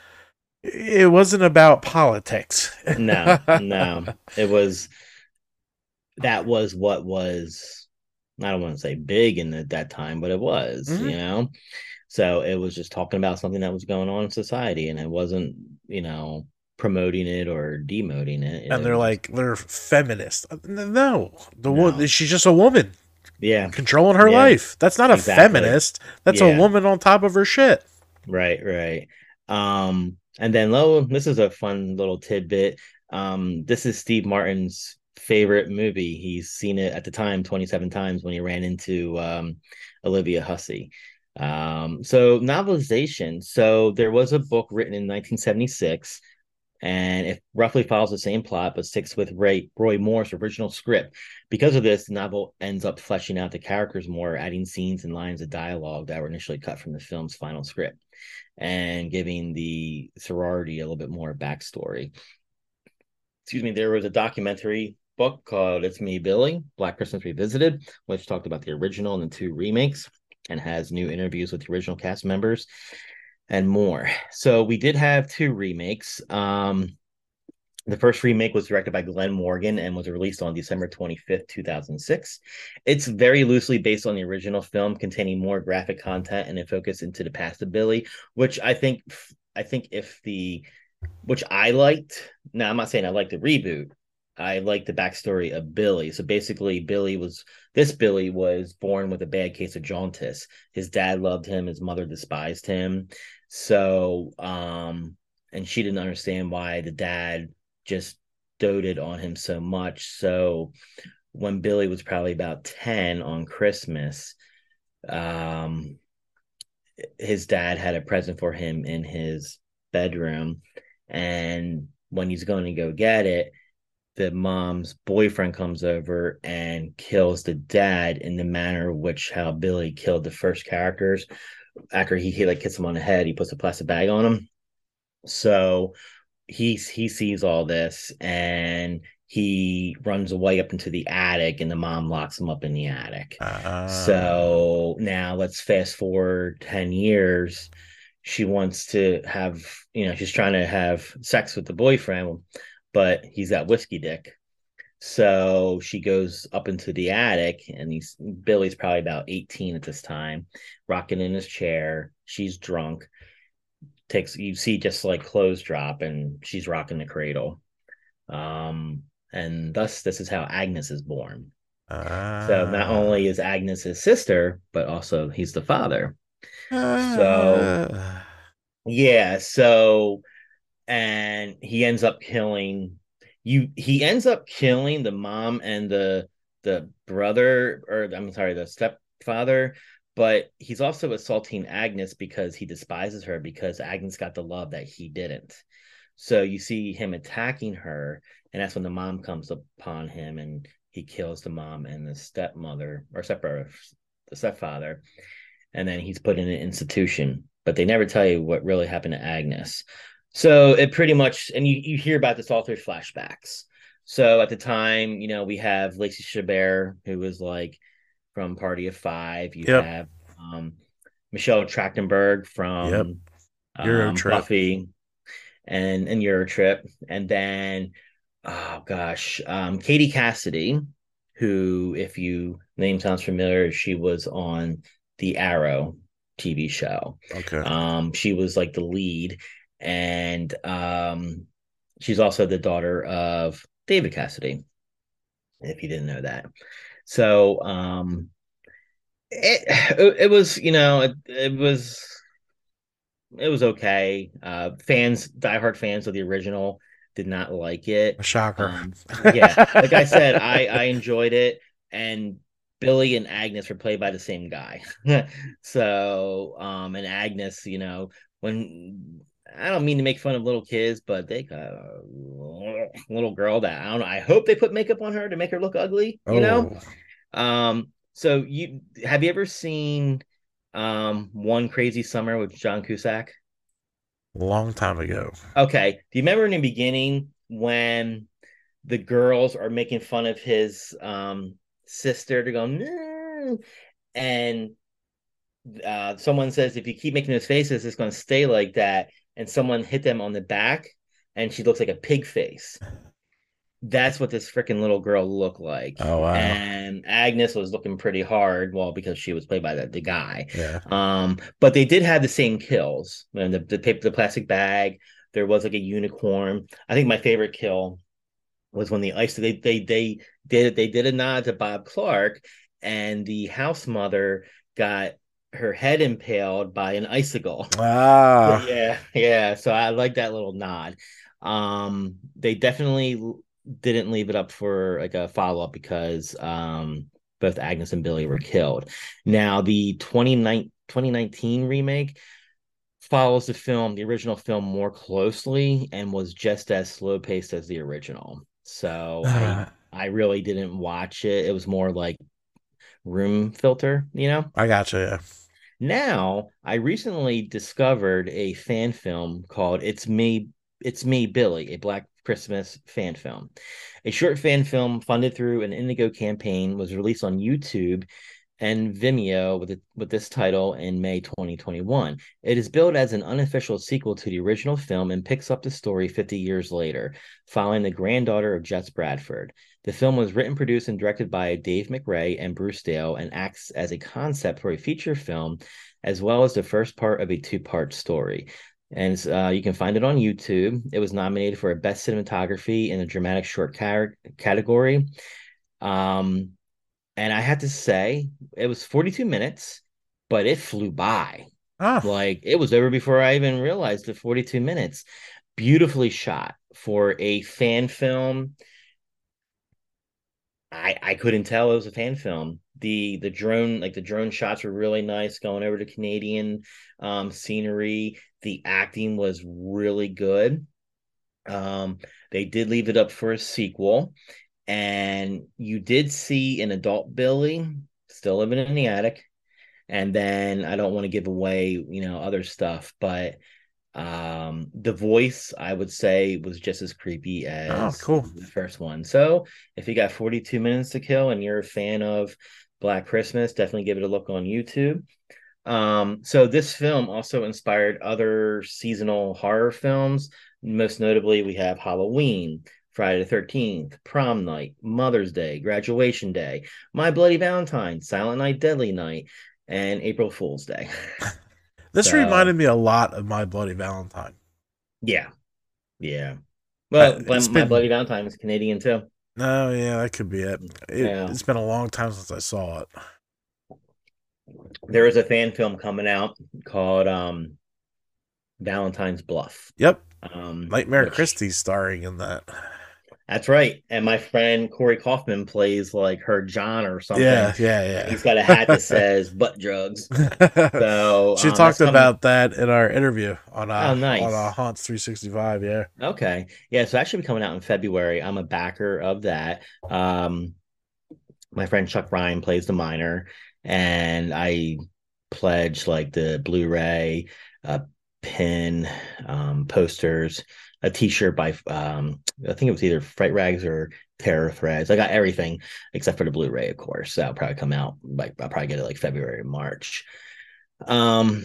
it wasn't about politics. No. That was I don't want to say big at that time, but it was, you know? So it was just talking about something that was going on in society, and it wasn't, you know, promoting it or demoting it. And they're feminist. No, she's just a woman. Yeah. Controlling her life. That's not a feminist. That's a woman on top of her shit. Right. And then, this is a fun little tidbit. This is Steve Martin's favorite movie. He's seen it at the time 27 times when he ran into Olivia Hussey. So novelization. So there was a book written in 1976, and it roughly follows the same plot, but sticks with Roy Moore's original script. Because of this, the novel ends up fleshing out the characters more, adding scenes and lines of dialogue that were initially cut from the film's final script, and giving the sorority a little bit more backstory. Excuse me, there was a documentary book called It's Me, Billy, Black Christmas Revisited, which talked about the original and the two remakes, and has new interviews with the original cast members and more. So we did have two remakes. The first remake was directed by Glenn Morgan and was released on December 25th, 2006. It's very loosely based on the original film, containing more graphic content and a focus into the past of Billy, which I liked. Now, I'm not saying I liked the reboot. I like the backstory of Billy. So basically, Billy was born with a bad case of jaundice. His dad loved him. His mother despised him. So, and she didn't understand why the dad just doted on him so much. So when Billy was probably about 10 on Christmas, his dad had a present for him in his bedroom. And when he's going to go get it, the mom's boyfriend comes over and kills the dad in the manner which how Billy killed the first characters, after he like hits him on the head, he puts a plastic bag on him. So he sees all this and he runs away up into the attic, and the mom locks him up in the attic. So now let's fast forward 10 years. She wants to have, you know, she's trying to have sex with the boyfriend, but he's that whiskey dick. So she goes up into the attic, and Billy's probably about 18 at this time, rocking in his chair. She's drunk. You see just like clothes drop, and she's rocking the cradle. And thus, this is how Agnes is born. So not only is Agnes his sister, but also he's the father. So, yeah. So, and he ends up killing... He ends up killing the mom and the brother, or I'm sorry, the stepfather, but he's also assaulting Agnes because he despises her, because Agnes got the love that he didn't. So you see him attacking her, and that's when the mom comes upon him, and he kills the mom and the stepmother, or the stepfather, and then he's put in an institution. But they never tell you what really happened to Agnes. So it pretty much, and you hear about this all through flashbacks. So at the time, you know, we have Lacey Chabert, who was like from Party of Five. You yep. have Michelle Trachtenberg from Eurotrip. Buffy and Eurotrip. And then, Katie Cassidy, who, if your name sounds familiar, she was on the Arrow TV show. Okay. She was like the lead. And she's also the daughter of David Cassidy, if you didn't know that. So it was, you know, it was okay. Fans, diehard fans of the original, did not like it. A shocker. Yeah, like I said, I enjoyed it, and Billy and Agnes were played by the same guy. So and Agnes, you know, when. I don't mean to make fun of little kids, but they got a little girl that I don't know. I hope they put makeup on her to make her look ugly, you know? So have you ever seen One Crazy Summer with John Cusack? Long time ago. Okay. Do you remember in the beginning when the girls are making fun of his sister to go, nah, and someone says, if you keep making those faces, it's going to stay like that. And someone hit them on the back, and she looks like a pig face. That's what this freaking little girl looked like. Oh, wow. And Agnes was looking pretty hard, well, because she was played by the guy. Yeah. But they did have the same kills. And the plastic bag, there was like a unicorn. I think my favorite kill was when the ice, they did a nod to Bob Clark, and the house mother got her head impaled by an icicle. Ah. Yeah. So I like that little nod. They definitely didn't leave it up for like a follow-up, because both Agnes and Billy were killed. Now the 2019 remake follows the original film more closely, and was just as slow-paced as the original. So I really didn't watch it. It was more like Room Filter, you know? I gotcha, yeah. Now, I recently discovered a fan film called It's Me, Billy, a Black Christmas fan film. A short fan film funded through an Indigo campaign was released on YouTube and Vimeo with this title in May 2021. It is billed as an unofficial sequel to the original film and picks up the story 50 years later, following the granddaughter of Jess Bradford. The film was written, produced, and directed by Dave McRae and Bruce Dale, and acts as a concept for a feature film, as well as the first part of a two-part story. And you can find it on YouTube. It was nominated for a Best Cinematography in the Dramatic Short category. And I had to say, it was 42 minutes, but it flew by. Like, it was over before I even realized the 42 minutes. Beautifully shot for a fan film. I couldn't tell it was a fan film. The drone shots were really nice, going over to Canadian scenery. The acting was really good. They did leave it up for a sequel, and you did see an adult Billy still living in the attic, And then I don't want to give away, you know, other stuff, but The Voice, I would say, was just as creepy as the first one. So if you got 42 minutes to kill and you're a fan of Black Christmas, definitely give it a look on YouTube. So this film also inspired other seasonal horror films. Most notably, we have Halloween, Friday the 13th, Prom Night, Mother's Day, Graduation Day, My Bloody Valentine, Silent Night Deadly Night, and April Fool's Day. This reminded me a lot of My Bloody Valentine. Yeah. Yeah. Well, My Bloody Valentine is Canadian too. No, yeah, that could be it. It's been a long time since I saw it. There is a fan film coming out called Valentine's Bluff. Yep. Nightmare Christie's starring in that. That's right. And my friend Corey Kaufman plays like her John or something. Yeah. He's got a hat that says butt drugs. So she talked about that in our interview on on Haunts 365. Yeah. Okay. Yeah. So that should be coming out in February. I'm a backer of that. My friend Chuck Ryan plays the minor, and I pledged like the Blu-ray, pin, posters, a t-shirt by I think it was either Fright Rags or Terror Threads. I got everything except for the Blu-ray, of course. So I'll probably come out like I'll probably get it like February, March. So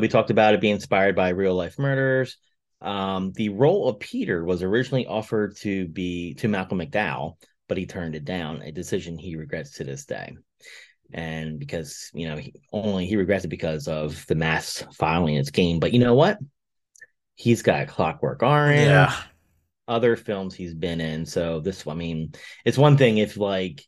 we talked about it being inspired by real life murders. The role of Peter was originally offered to Malcolm McDowell, but he turned it down, a decision he regrets to this day. And because, you know, he regrets it because of the mass following its game. But you know what? He's got Clockwork Orange, other films he's been in. So this, I mean, it's one thing if like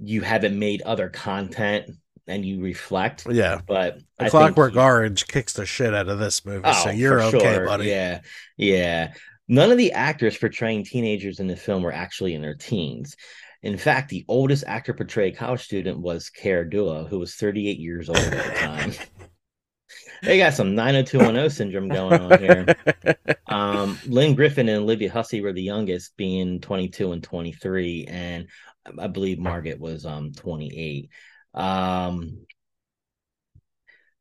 you haven't made other content and you reflect. Yeah, but Clockwork Orange kicks the shit out of this movie. Oh, so you're okay, buddy. Yeah. None of the actors portraying teenagers in the film were actually in their teens. In fact, the oldest actor portrayed college student was Keir Dullea, who was 38 years old at the time. They got some 90210 syndrome going on here. Lynn Griffin and Olivia Hussey were the youngest, being 22 and 23, and I believe Margaret was 28.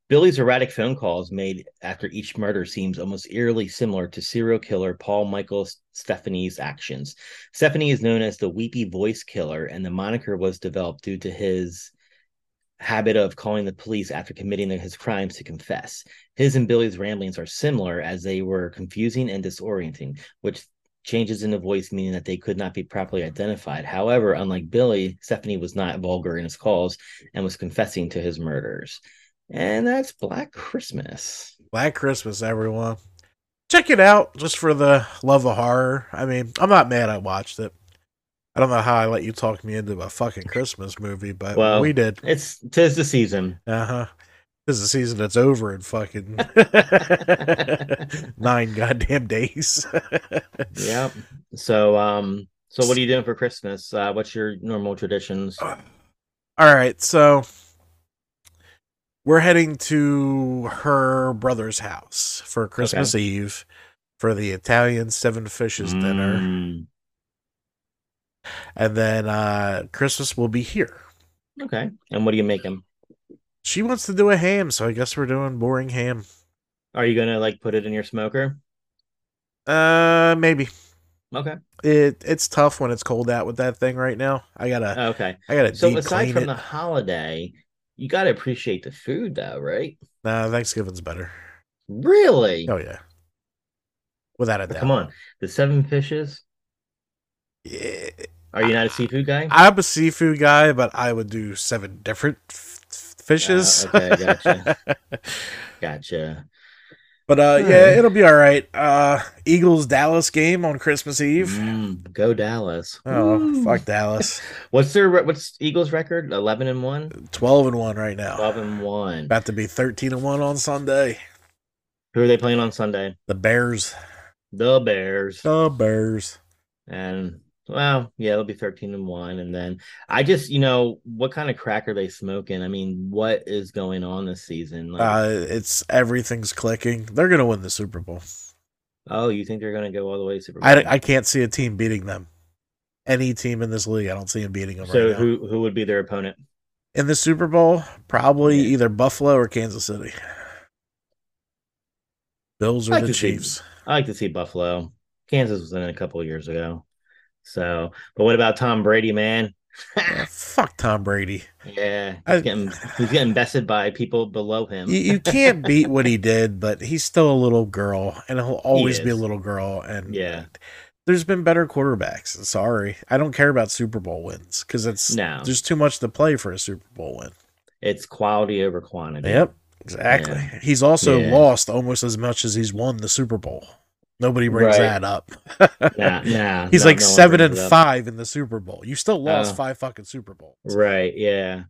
Billy's erratic phone calls made after each murder seems almost eerily similar to serial killer Paul Michael Stephanie's actions. Stephanie is known as the Weepy Voice Killer, and the moniker was developed due to his habit of calling the police after committing his crimes to confess. His and Billy's ramblings are similar, as they were confusing and disorienting, which changes in the voice meaning that they could not be properly identified. However, unlike Billy, Stephanie was not vulgar in his calls and was confessing to his murders. And that's Black Christmas. Black Christmas, everyone. Check it out just for the love of horror. I mean, I'm not mad I watched it. I don't know how I let you talk me into a fucking Christmas movie, but we did. Tis the season. Uh-huh. Tis the season that's over in fucking 9 goddamn days. Yep. So what are you doing for Christmas? What's your normal traditions? All right, so we're heading to her brother's house for Christmas Eve for the Italian 7 fishes dinner. And then Christmas will be here. Okay. And what do you make him? She wants to do a ham, so I guess we're doing boring ham. Are you gonna like put it in your smoker? Maybe. Okay. It's tough when it's cold out with that thing right now. I gotta. So aside from the holiday, you gotta appreciate the food though, right? No, Thanksgiving's better. Really? Oh yeah. Without a doubt. Come on, the 7 fishes. Yeah. Are you not a seafood guy? I'm a seafood guy, but I would do 7 different fishes. Okay, gotcha. But yeah, it'll be all right. Eagles-Dallas game on Christmas Eve. Go Dallas! Oh, fuck Dallas! What's Eagles' record? 11-1. 12-1 right now. 12-1. About to be 13-1 on Sunday. Who are they playing on Sunday? The Bears. And well, yeah, it'll be 13-1. And then I just, you know, what kind of crack are they smoking? I mean, what is going on this season? Like, it's everything's clicking. They're going to win the Super Bowl. Oh, you think they're going to go all the way to Super Bowl? I can't see a team beating them. Any team in this league, I don't see them beating them. So right now. Who would be their opponent? in the Super Bowl? Probably either Buffalo or Kansas City. Bills or the Chiefs. I like to see Buffalo. Kansas was in a couple of years ago. So, but what about Tom Brady, man? Yeah, fuck Tom Brady. Yeah, he's getting bested by people below him. You can't beat what he did, but he's still a little girl, and he'll always be a little girl. And yeah, there's been better quarterbacks. Sorry, I don't care about Super Bowl wins because there's too much to play for a Super Bowl win. It's quality over quantity. Yep, exactly. Yeah. He's also lost almost as much as he's won the Super Bowl. Nobody brings that up. Nah, he's like 7-5 in the Super Bowl. You still lost five fucking Super Bowls. Right, yeah.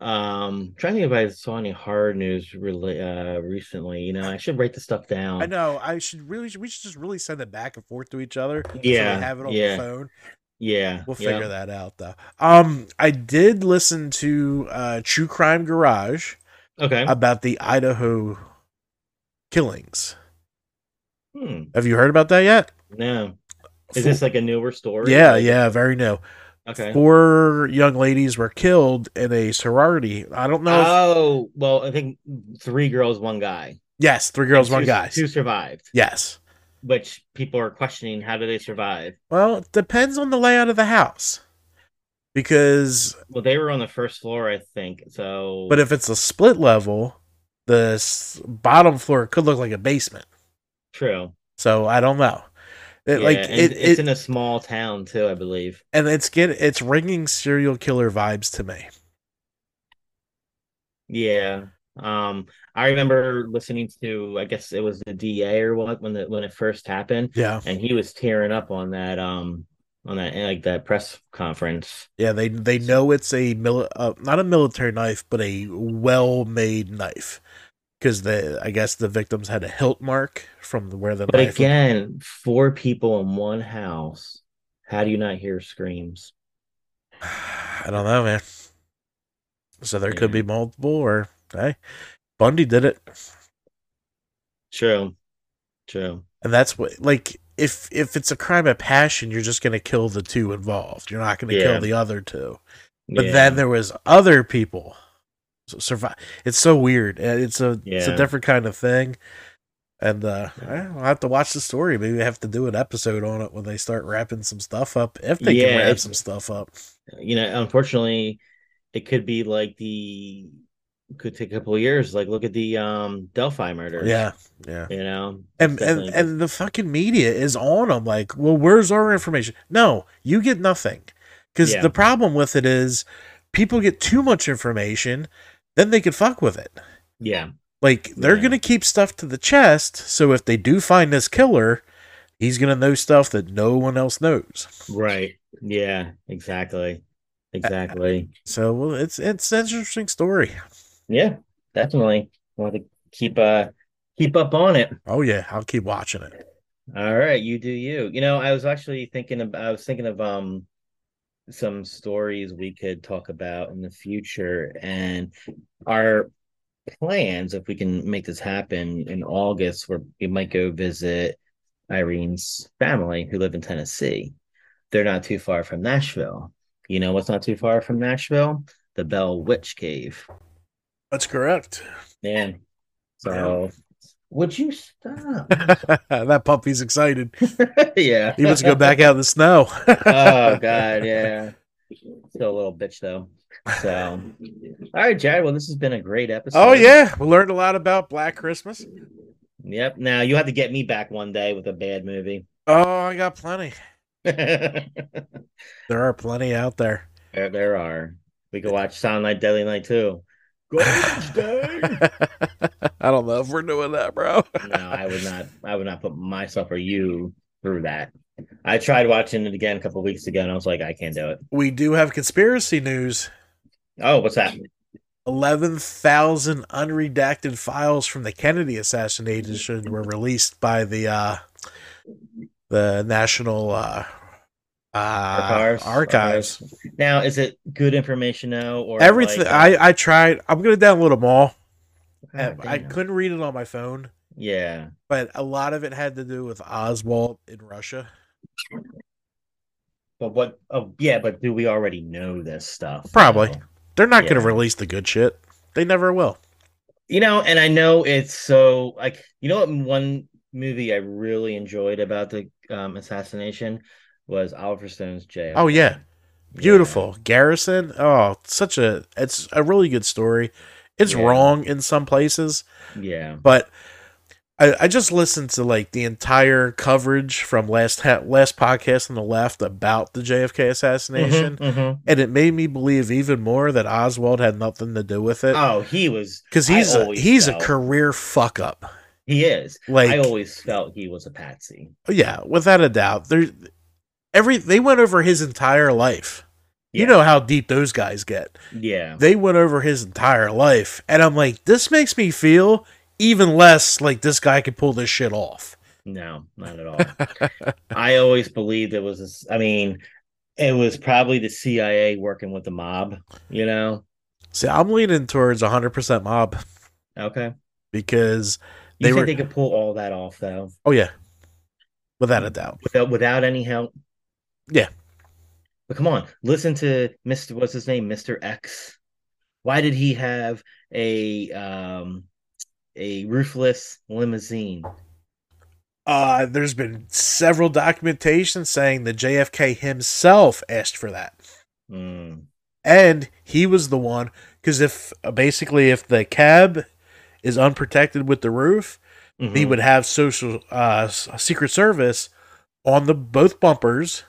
Trying to think if I saw any hard news really recently. You know, I should write this stuff down. I know. We should just really send it back and forth to each other. Yeah. So have it on the phone. Yeah. We'll figure that out, though. I did listen to True Crime Garage about the Idaho killings. Have you heard about that yet? No. Is this like a newer story? Yeah, very new. Okay. 4 young ladies were killed in a sorority. I don't know. I think 3 girls, 1 guy. Yes, 3 girls, 1 guy. 2 survived. Yes. Which people are questioning, how do they survive? Well, it depends on the layout of the house. Because... well, they were on the first floor, I think, so... but if it's a split level, the bottom floor could look like a basement. True. So I don't know. It's in a small town too, I believe. And it's ringing serial killer vibes to me. Yeah. I remember listening to, I guess it was the DA or what, when it first happened. Yeah. And he was tearing up on that that press conference. Yeah, they know it's a not a military knife, but a well-made knife. Because I guess the victims had a hilt mark from where the knife. But again, 4 people in one house. How do you not hear screams? I don't know, man. So there could be multiple, or hey, Bundy did it. True. And that's what, like, if it's a crime of passion, you're just going to kill the 2 involved. You're not going to kill the other 2. But then there was other people. Survive. It's so weird. It's a different kind of thing, and I'll have to watch the story. Maybe I have to do an episode on it when they start wrapping some stuff up. If they can wrap some stuff up, you know. Unfortunately, it could be like could take a couple of years. Like look at the Delphi murders. Yeah. You know, and the fucking media is on them. Like, well, where's our information? No, you get nothing because the problem with it is people get too much information. Then they could fuck with it. Yeah. Like, they're going to keep stuff to the chest, so if they do find this killer, he's going to know stuff that no one else knows. Right. Yeah, exactly. So, well, it's an interesting story. Yeah, definitely. I want to keep up on it. Oh, yeah, I'll keep watching it. All right, you do you. You know, I was actually thinking of some stories we could talk about in the future, and our plans, if we can make this happen in August, where we might go visit Irene's family who live in Tennessee. They're not too far from Nashville. You know what's not too far from Nashville? The Bell Witch Cave. That's correct. Man. So would you stop? That puppy's excited. Yeah. He wants to go back out in the snow. Oh, God, yeah. Still a little bitch, though. So, all right, Jared. Well, this has been a great episode. Oh, yeah. We learned a lot about Black Christmas. Yep. Now, you have to get me back one day with a bad movie. Oh, I got plenty. There are plenty out there. There are. We could watch Silent Night Deadly Night, too. Wednesday. I don't know if we're doing that, bro. No, I would not put myself or you through that. I tried watching it again a couple of weeks ago, and I was like, I can't do it. We do have conspiracy news. Oh, what's that? 11,000 unredacted files from the Kennedy assassination were released by the National Archives. Now, is it good information now, or everything? I tried. I'm gonna download them all. I couldn't read it on my phone. Yeah, but a lot of it had to do with Oswald in Russia. But do we already know this stuff? Probably. They're not going to release the good shit. They never will. You know, and I know it's so, like, you know what one movie I really enjoyed about the assassination was Oliver Stone's Jail. Oh, yeah. Beautiful. Yeah. Garrison. Oh, such a, it's a really good story. It's wrong in some places. Yeah. But I just listened to, like, the entire coverage from last podcast on the left about the JFK assassination. Mm-hmm, mm-hmm. And it made me believe even more that Oswald had nothing to do with it. Oh, he was. Because he's a career fuck up. He is. Like, I always felt he was a patsy. Yeah, without a doubt. They went over his entire life. Yeah. You know how deep those guys get. Yeah. They went over his entire life. And I'm like, this makes me feel even less like this guy could pull this shit off. No, not at all. I always believed it was this, I mean, it was probably the CIA working with the mob, you know? See, I'm leaning towards 100% mob. Okay. Because they could pull all that off, though? Oh, yeah. Without a doubt. Without any help? Yeah. But come on, listen to Mr. What's his name? Mr. X. Why did he have a roofless limousine? There's been several documentations saying that JFK himself asked for that. Mm. And he was the one, because if the cab is unprotected with the roof, mm-hmm. he would have Secret Service on the both bumpers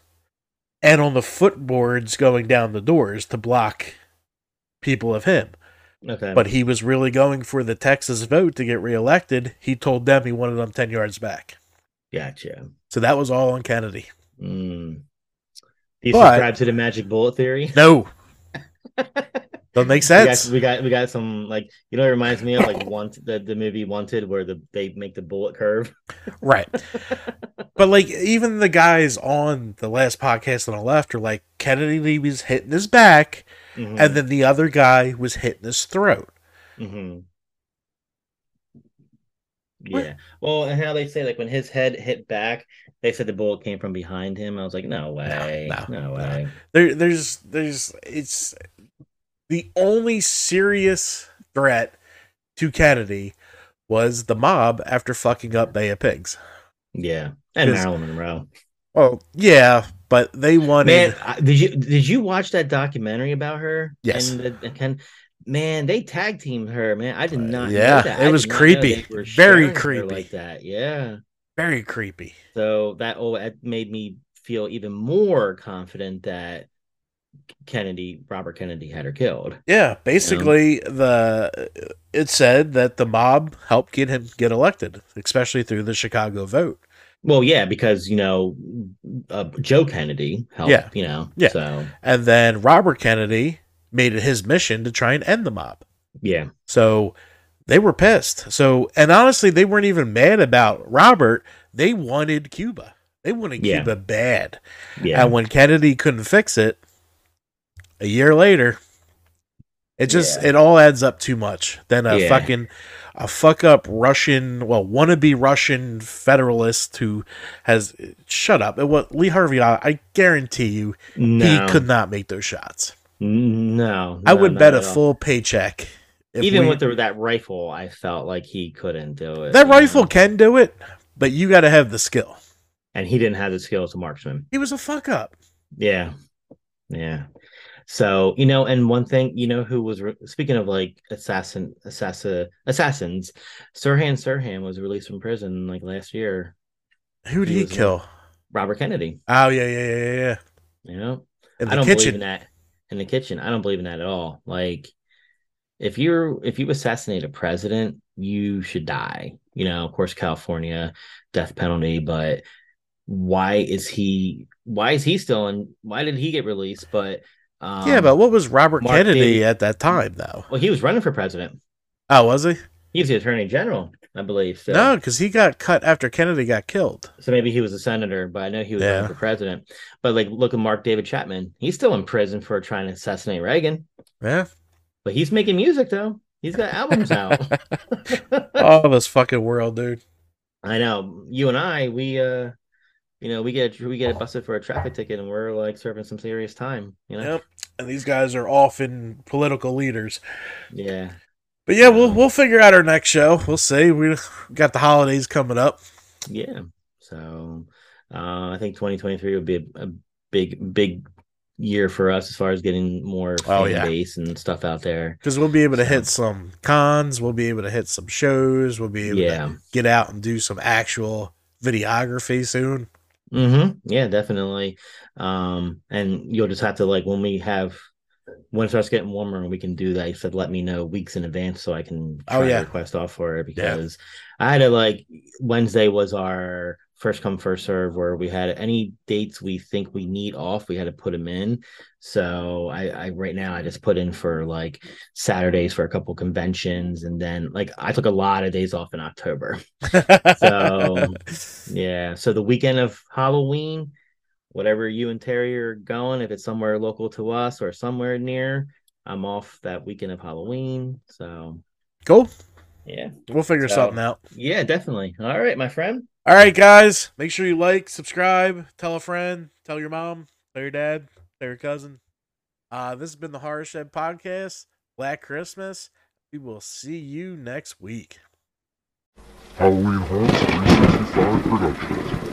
and on the footboards going down the doors to block people of him. Okay. But he was really going for the Texas vote to get reelected. He told them he wanted them 10 yards back. Gotcha. So that was all on Kennedy. Mm. Do you subscribe to the magic bullet theory? No. Don't make sense. We got some, like, you know, it reminds me of, like, the movie Wanted, where they make the bullet curve. Right. But, like, even the guys on the last podcast on the left are like, Kennedy was hitting his back, mm-hmm. and then the other guy was hitting his throat. Mm-hmm. Yeah. Well, and how they say, like, when his head hit back, they said the bullet came from behind him. I was like, no way. No way. It's the only serious threat to Kennedy was the mob after fucking up Bay of Pigs. Yeah, and Marilyn Monroe. Oh, yeah, but they wanted. Man, did you watch that documentary about her? Yes. Man, they tag teamed her. Man, I did not. Know that. It was creepy. Very creepy. Like that. Yeah. Very creepy. So that made me feel even more confident that Robert Kennedy had her killed. Yeah, basically, you know? It said that the mob helped get him get elected, especially through the Chicago vote. Well, yeah, because, you know, Joe Kennedy helped, you know. Yeah. So. And then Robert Kennedy made it his mission to try and end the mob. Yeah. So they were pissed. So, and honestly, they weren't even mad about Robert. They wanted Cuba. They wanted Cuba bad. Yeah. And when Kennedy couldn't fix it, a year later, it just it all adds up too much. Then a fuck up Russian, wannabe Russian federalist who has shut up. It was Lee Harvey. I guarantee you, he could not make those shots. No, I would bet a full paycheck. Even with that rifle, I felt like he couldn't do it. That rifle can do it, but you got to have the skill. And he didn't have the skill as a marksman. He was a fuck up. Yeah, yeah. So, you know, and one thing, you know, who was speaking of, like, assassins, Sirhan was released from prison, like, last year. Who did he kill? Robert Kennedy. Oh, yeah. You know, I don't believe in that. In the kitchen, I don't believe in that at all. Like, if you assassinate a president, you should die. You know, of course, California death penalty, but why is he still in? Why did he get released? But yeah, but what was Robert Kennedy at that time, though? Well, he was running for president. Oh, was he? He was the attorney general, I believe. So. No, because he got cut after Kennedy got killed. So maybe he was a senator, but I know he was running for president. But, like, look at Mark David Chapman. He's still in prison for trying to assassinate Reagan. Yeah. But he's making music, though. He's got albums out. Oh, this fucking world, dude. I know. You and I, we get busted for a traffic ticket, and we're, like, serving some serious time. You know, yep. and these guys are often political leaders. Yeah. But yeah, we'll figure out our next show. We'll see. We got the holidays coming up. Yeah. So I think 2023 would be a big year for us as far as getting more fan base and stuff out there. Because we'll be able to hit some cons. We'll be able to hit some shows. We'll be able to get out and do some actual videography soon. Mm-hmm. Yeah, definitely. And you'll just have to, like, when it starts getting warmer and we can do that, you said let me know weeks in advance so I can try to request off for it, because I had to, like, Wednesday was our first come first serve, where we had any dates we think we need off, we had to put them in. So I right now I just put in for like Saturdays for a couple conventions, and then like I took a lot of days off in October. So yeah, so the weekend of Halloween, whatever you and Terry are going, if it's somewhere local to us or somewhere near, I'm off that weekend of Halloween. So cool. Yeah, we'll figure something out. Yeah, definitely. All right, my friend. All right, guys, make sure you like, subscribe, tell a friend, tell your mom, tell your dad, tell your cousin. This has been the Horror Shed Podcast, Black Christmas. We will see you next week. Halloween Haunts 365 Productions.